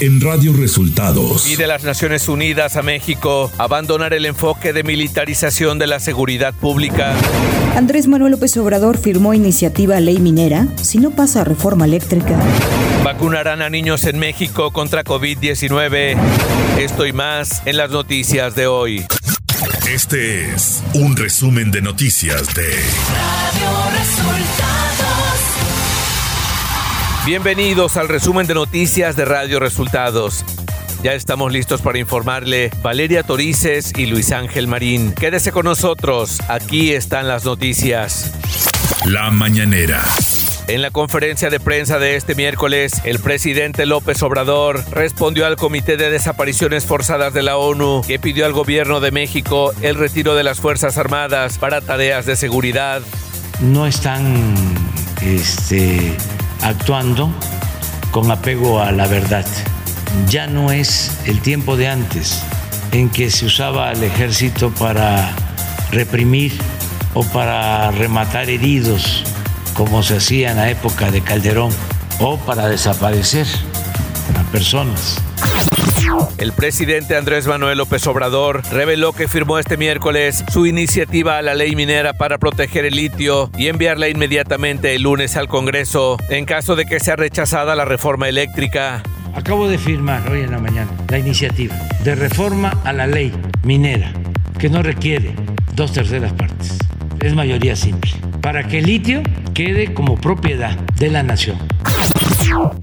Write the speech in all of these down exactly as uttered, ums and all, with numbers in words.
en Radio Resultados. Pide a las Naciones Unidas a México abandonar el enfoque de militarización de la seguridad pública. Andrés Manuel López Obrador firmó iniciativa ley minera si no pasa reforma eléctrica. Vacunarán a niños en México contra COVID diecinueve. Esto y más en las noticias de hoy. Este es un resumen de noticias de Radio Resultados. Bienvenidos al resumen de noticias de Radio Resultados. Ya estamos listos para informarle Valeria Torices y Luis Ángel Marín. Quédese con nosotros, aquí están las noticias. La mañanera. En la conferencia de prensa de este miércoles, el presidente López Obrador respondió al Comité de Desapariciones Forzadas de la ONU, que pidió al gobierno de México el retiro de las Fuerzas Armadas para tareas de seguridad. No están este, actuando con apego a la verdad. Ya no es el tiempo de antes en que se usaba el ejército para reprimir o para rematar heridos, como se hacía en la época de Calderón, o para desaparecer a personas. El presidente Andrés Manuel López Obrador reveló que firmó este miércoles su iniciativa a la ley minera para proteger el litio y enviarla inmediatamente el lunes al Congreso en caso de que sea rechazada la reforma eléctrica. Acabo de firmar hoy en la mañana la iniciativa de reforma a la ley minera, que no requiere dos terceras partes, es mayoría simple, para que el litio quede como propiedad de la nación.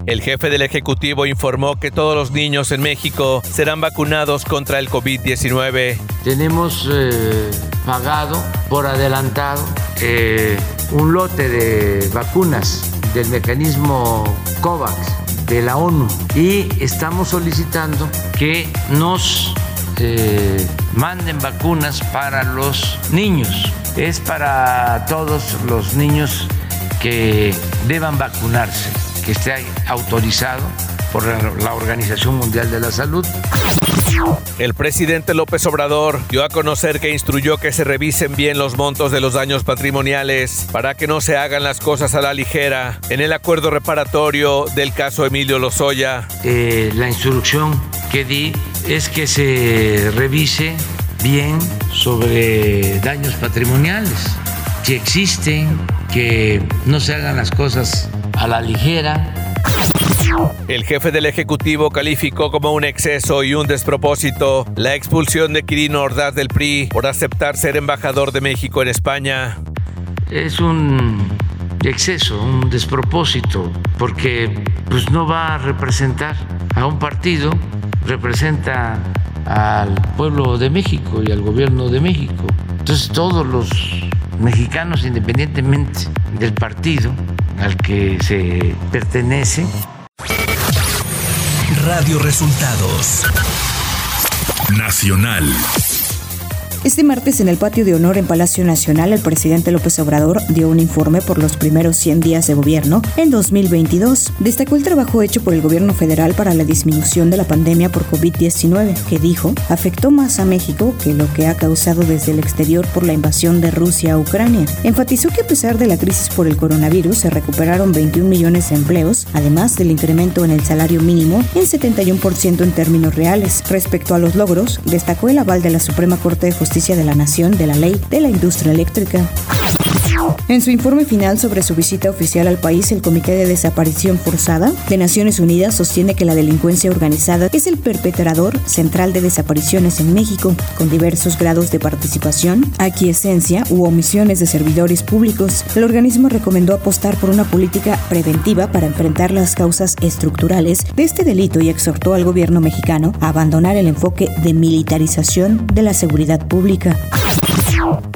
El jefe del Ejecutivo informó que todos los niños en México serán vacunados contra el COVID diecinueve. Tenemos eh, pagado por adelantado eh, un lote de vacunas del mecanismo COVAX de la ONU y estamos solicitando que nos eh, manden vacunas para los niños. Es para todos los niños que deban vacunarse, que esté autorizado por la Organización Mundial de la Salud. El presidente López Obrador dio a conocer que instruyó que se revisen bien los montos de los daños patrimoniales para que no se hagan las cosas a la ligera en el acuerdo reparatorio del caso Emilio Lozoya. Eh, la instrucción que di es que se revise bien sobre daños patrimoniales, que existen, que no se hagan las cosas a la ligera. El jefe del Ejecutivo calificó como un exceso y un despropósito la expulsión de Quirino Ordaz del P R I por aceptar ser embajador de México en España. Es un exceso, un despropósito, porque pues no va a representar a un partido, representa al pueblo de México y al gobierno de México. Entonces todos los mexicanos, independientemente del partido al que se pertenece. Radio Resultados Nacional. Este martes, en el patio de honor en Palacio Nacional, el presidente López Obrador dio un informe por los primeros cien días de gobierno en dos mil veintidós. Destacó el trabajo hecho por el gobierno federal para la disminución de la pandemia por COVID diecinueve, que dijo afectó más a México que lo que ha causado desde el exterior por la invasión de Rusia a Ucrania. Enfatizó que a pesar de la crisis por el coronavirus, se recuperaron veintiún millones de empleos, además del incremento en el salario mínimo en setenta y uno por ciento en términos reales. Respecto a los logros, destacó el aval de la Suprema Corte de Justicia de la Nación de la Ley de la Industria Eléctrica. En su informe final sobre su visita oficial al país, el Comité de Desaparición Forzada de Naciones Unidas sostiene que la delincuencia organizada es el perpetrador central de desapariciones en México, con diversos grados de participación, aquiescencia u omisiones de servidores públicos. El organismo recomendó apostar por una política preventiva para enfrentar las causas estructurales de este delito y exhortó al gobierno mexicano a abandonar el enfoque de militarización de la seguridad pública.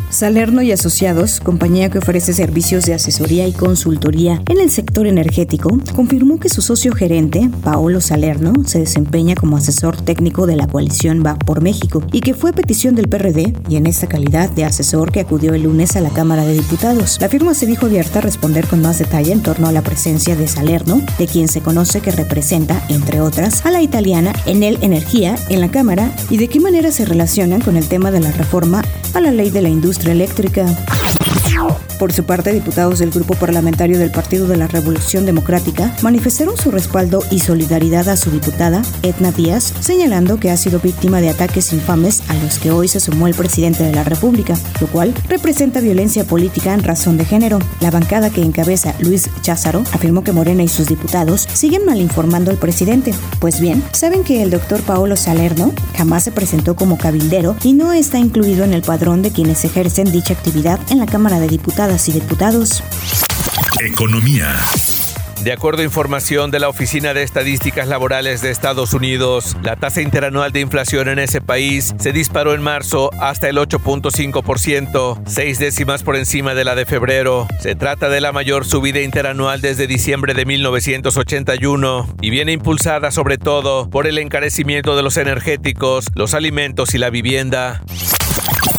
Salerno y Asociados, compañía que ofrece servicios de asesoría y consultoría en el sector energético, confirmó que su socio gerente, Paolo Salerno, se desempeña como asesor técnico de la coalición Va por México y que fue petición del P R D y en esta calidad de asesor que acudió el lunes a la Cámara de Diputados. La firma se dijo abierta a responder con más detalle en torno a la presencia de Salerno, de quien se conoce que representa, entre otras, a la italiana Enel Energía en la Cámara y de qué manera se relacionan con el tema de la reforma a la ley de la industria eléctrica. Por su parte, diputados del Grupo Parlamentario del Partido de la Revolución Democrática manifestaron su respaldo y solidaridad a su diputada, Edna Díaz, señalando que ha sido víctima de ataques infames a los que hoy se sumó el presidente de la República, lo cual representa violencia política en razón de género. La bancada que encabeza Luis Cházaro afirmó que Morena y sus diputados siguen malinformando al presidente. Pues bien, saben que el doctor Paolo Salerno jamás se presentó como cabildero y no está incluido en el padrón de quienes ejercen dicha actividad en la Cámara de Diputadas y Diputados. Economía. De acuerdo a información de la Oficina de Estadísticas Laborales de Estados Unidos, la tasa interanual de inflación en ese país se disparó en marzo hasta el ocho punto cinco por ciento, seis décimas por encima de la de febrero. Se trata de la mayor subida interanual desde diciembre de mil novecientos ochenta y uno y viene impulsada sobre todo por el encarecimiento de los energéticos, los alimentos y la vivienda.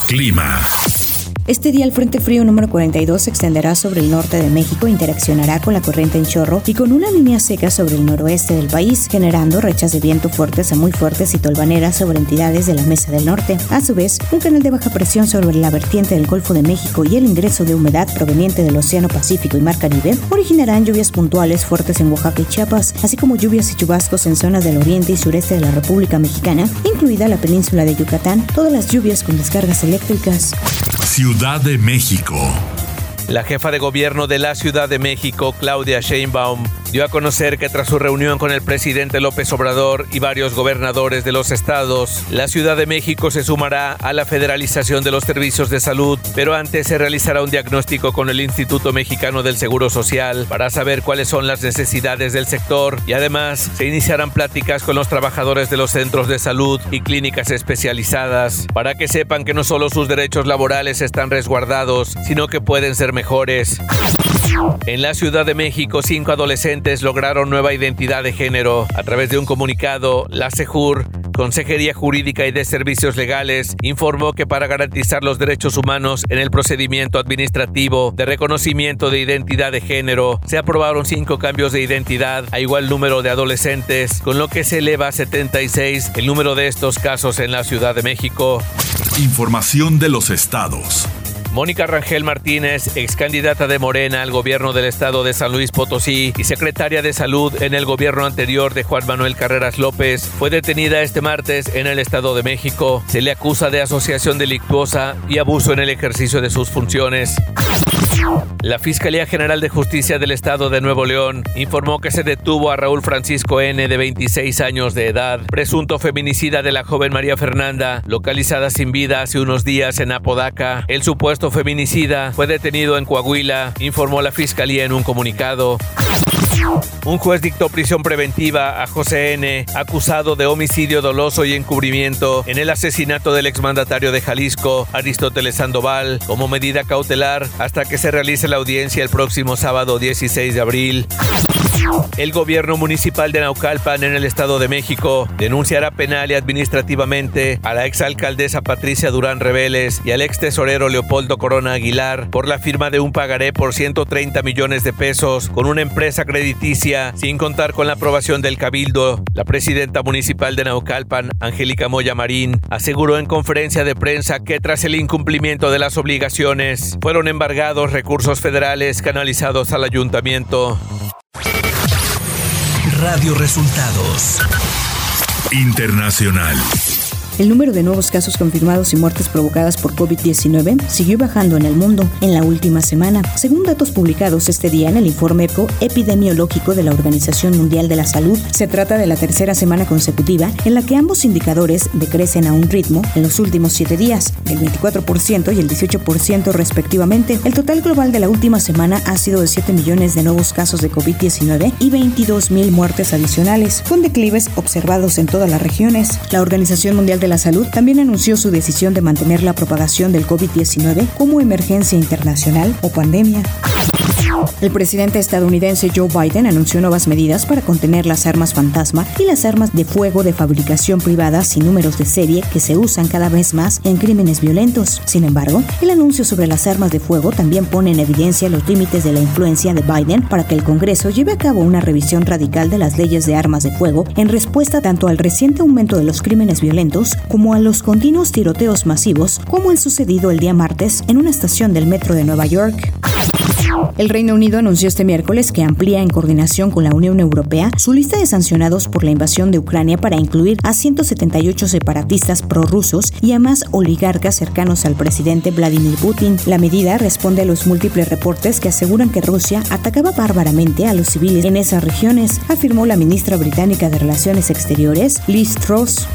Clima. Este día el Frente Frío número cuarenta y dos se extenderá sobre el norte de México, interaccionará con la corriente en chorro y con una línea seca sobre el noroeste del país, generando rachas de viento fuertes a muy fuertes y tolvaneras sobre entidades de la Mesa del Norte. A su vez, un canal de baja presión sobre la vertiente del Golfo de México y el ingreso de humedad proveniente del Océano Pacífico y Mar Caribe originarán lluvias puntuales fuertes en Oaxaca y Chiapas, así como lluvias y chubascos en zonas del oriente y sureste de la República Mexicana, incluida la península de Yucatán, todas las lluvias con descargas eléctricas. Ciudad de México. La jefa de gobierno de la Ciudad de México, Claudia Sheinbaum, dio a conocer que tras su reunión con el presidente López Obrador y varios gobernadores de los estados, la Ciudad de México se sumará a la federalización de los servicios de salud, pero antes se realizará un diagnóstico con el Instituto Mexicano del Seguro Social para saber cuáles son las necesidades del sector y además se iniciarán pláticas con los trabajadores de los centros de salud y clínicas especializadas para que sepan que no solo sus derechos laborales están resguardados, sino que pueden ser mejores. En la Ciudad de México, cinco adolescentes lograron nueva identidad de género. A través de un comunicado, la SEJUR, Consejería Jurídica y de Servicios Legales, informó que para garantizar los derechos humanos en el procedimiento administrativo de reconocimiento de identidad de género, se aprobaron cinco cambios de identidad a igual número de adolescentes, con lo que se eleva a setenta y seis el número de estos casos en la Ciudad de México. Información de los estados. Mónica Rangel Martínez, ex candidata de Morena al gobierno del estado de San Luis Potosí y secretaria de Salud en el gobierno anterior de Juan Manuel Carreras López, fue detenida este martes en el Estado de México. Se le acusa de asociación delictuosa y abuso en el ejercicio de sus funciones. La Fiscalía General de Justicia del Estado de Nuevo León informó que se detuvo a Raúl Francisco N., de veintiséis años de edad, presunto feminicida de la joven María Fernanda, localizada sin vida hace unos días en Apodaca. El supuesto feminicida fue detenido en Coahuila, informó la Fiscalía en un comunicado. Un juez dictó prisión preventiva a José N., acusado de homicidio doloso y encubrimiento en el asesinato del exmandatario de Jalisco, Aristóteles Sandoval, como medida cautelar hasta que se realice la audiencia el próximo sábado dieciséis de abril. El gobierno municipal de Naucalpan, en el Estado de México, denunciará penal y administrativamente a la exalcaldesa Patricia Durán Reveles y al ex tesorero Leopoldo Corona Aguilar por la firma de un pagaré por ciento treinta millones de pesos con una empresa crediticia sin contar con la aprobación del Cabildo. La presidenta municipal de Naucalpan, Angélica Moya Marín, aseguró en conferencia de prensa que tras el incumplimiento de las obligaciones fueron embargados recursos federales canalizados al ayuntamiento. Radio Resultados Internacional. El número de nuevos casos confirmados y muertes provocadas por COVID diecinueve siguió bajando en el mundo en la última semana, según datos publicados este día en el informe epidemiológico de la Organización Mundial de la Salud. Se trata de la tercera semana consecutiva en la que ambos indicadores decrecen a un ritmo en los últimos siete días, del veinticuatro por ciento y el dieciocho por ciento respectivamente. El total global de la última semana ha sido de siete millones de nuevos casos de COVID diecinueve y veintidós mil muertes adicionales, con declives observados en todas las regiones. La Organización Mundial de la Salud también anunció su decisión de mantener la propagación del COVID diecinueve como emergencia internacional o pandemia. El presidente estadounidense Joe Biden anunció nuevas medidas para contener las armas fantasma y las armas de fuego de fabricación privada sin números de serie que se usan cada vez más en crímenes violentos. Sin embargo, el anuncio sobre las armas de fuego también pone en evidencia los límites de la influencia de Biden para que el Congreso lleve a cabo una revisión radical de las leyes de armas de fuego en respuesta tanto al reciente aumento de los crímenes violentos como a los continuos tiroteos masivos como el sucedido el día martes en una estación del metro de Nueva York. El Reino Unido anunció este miércoles que amplía en coordinación con la Unión Europea su lista de sancionados por la invasión de Ucrania para incluir a ciento setenta y ocho separatistas prorrusos y a más oligarcas cercanos al presidente Vladimir Putin. La medida responde a los múltiples reportes que aseguran que Rusia atacaba bárbaramente a los civiles en esas regiones, afirmó la ministra británica de Relaciones Exteriores, Liz Truss.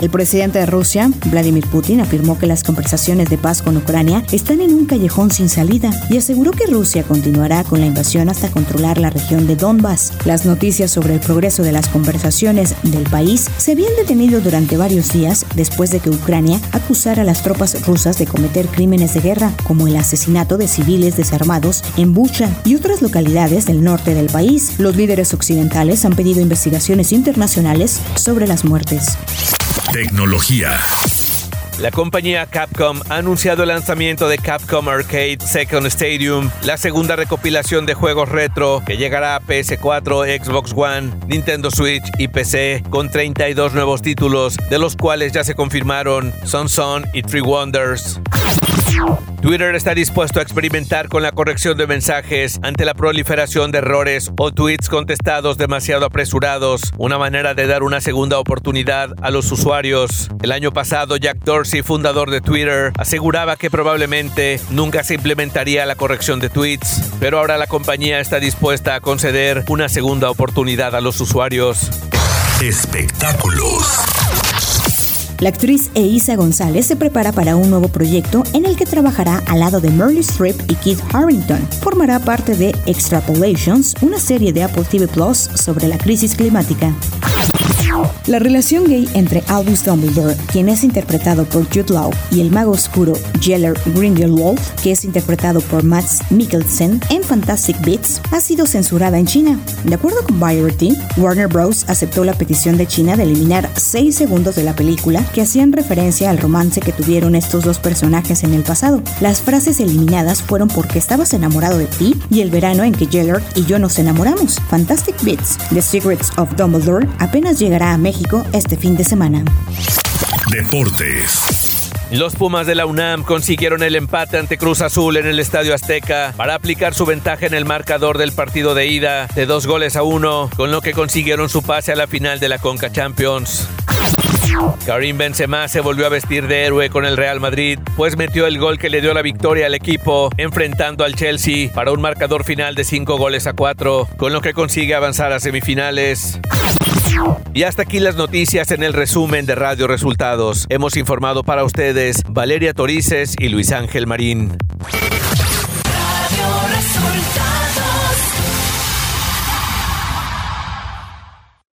El presidente de Rusia, Vladimir Putin, afirmó que las conversaciones de paz con Ucrania están en un callejón sin salida y aseguró que Rusia continuará con la invasión hasta controlar la región de Donbass. Las noticias sobre el progreso de las conversaciones del país se habían detenido durante varios días después de que Ucrania acusara a las tropas rusas de cometer crímenes de guerra, como el asesinato de civiles desarmados en Bucha y otras localidades del norte del país. Los líderes occidentales han pedido investigaciones internacionales sobre las muertes. Tecnología. La compañía Capcom ha anunciado el lanzamiento de Capcom Arcade Second Stadium, la segunda recopilación de juegos retro que llegará a P S cuatro, Xbox One, Nintendo Switch y P C, con treinta y dos nuevos títulos, de los cuales ya se confirmaron Sun Sun y Three Wonders. Twitter está dispuesto a experimentar con la corrección de mensajes ante la proliferación de errores o tweets contestados demasiado apresurados, una manera de dar una segunda oportunidad a los usuarios. El año pasado, Jack Dorsey, fundador de Twitter, aseguraba que probablemente nunca se implementaría la corrección de tweets, pero ahora la compañía está dispuesta a conceder una segunda oportunidad a los usuarios. Espectáculos. La actriz Eiza González se prepara para un nuevo proyecto en el que trabajará al lado de Meryl Streep y Kit Harington. Formará parte de Extrapolations, una serie de Apple T V Plus sobre la crisis climática. La relación gay entre Albus Dumbledore, quien es interpretado por Jude Law, y el mago oscuro Yeller Grindelwald, que es interpretado por Mads Mikkelsen en Fantastic Beasts, ha sido censurada en China. De acuerdo con Variety, Warner Bros. Aceptó la petición de China de eliminar seis segundos de la película que hacían referencia al romance que tuvieron estos dos personajes en el pasado. Las frases eliminadas fueron "porque estabas enamorado de ti" y "el verano en que Yeller y yo nos enamoramos". Fantastic Beasts: The Secrets of Dumbledore apenas llegará a México este fin de semana. Deportes. Los Pumas de la UNAM consiguieron el empate ante Cruz Azul en el Estadio Azteca para aplicar su ventaja en el marcador del partido de ida de dos goles a uno, con lo que consiguieron su pase a la final de la Conca Champions. Karim Benzema se volvió a vestir de héroe con el Real Madrid, pues metió el gol que le dio la victoria al equipo, enfrentando al Chelsea para un marcador final de cinco goles a cuatro, con lo que consigue avanzar a semifinales. Y hasta aquí las noticias en el resumen de Radio Resultados. Hemos informado para ustedes Valeria Torices y Luis Ángel Marín.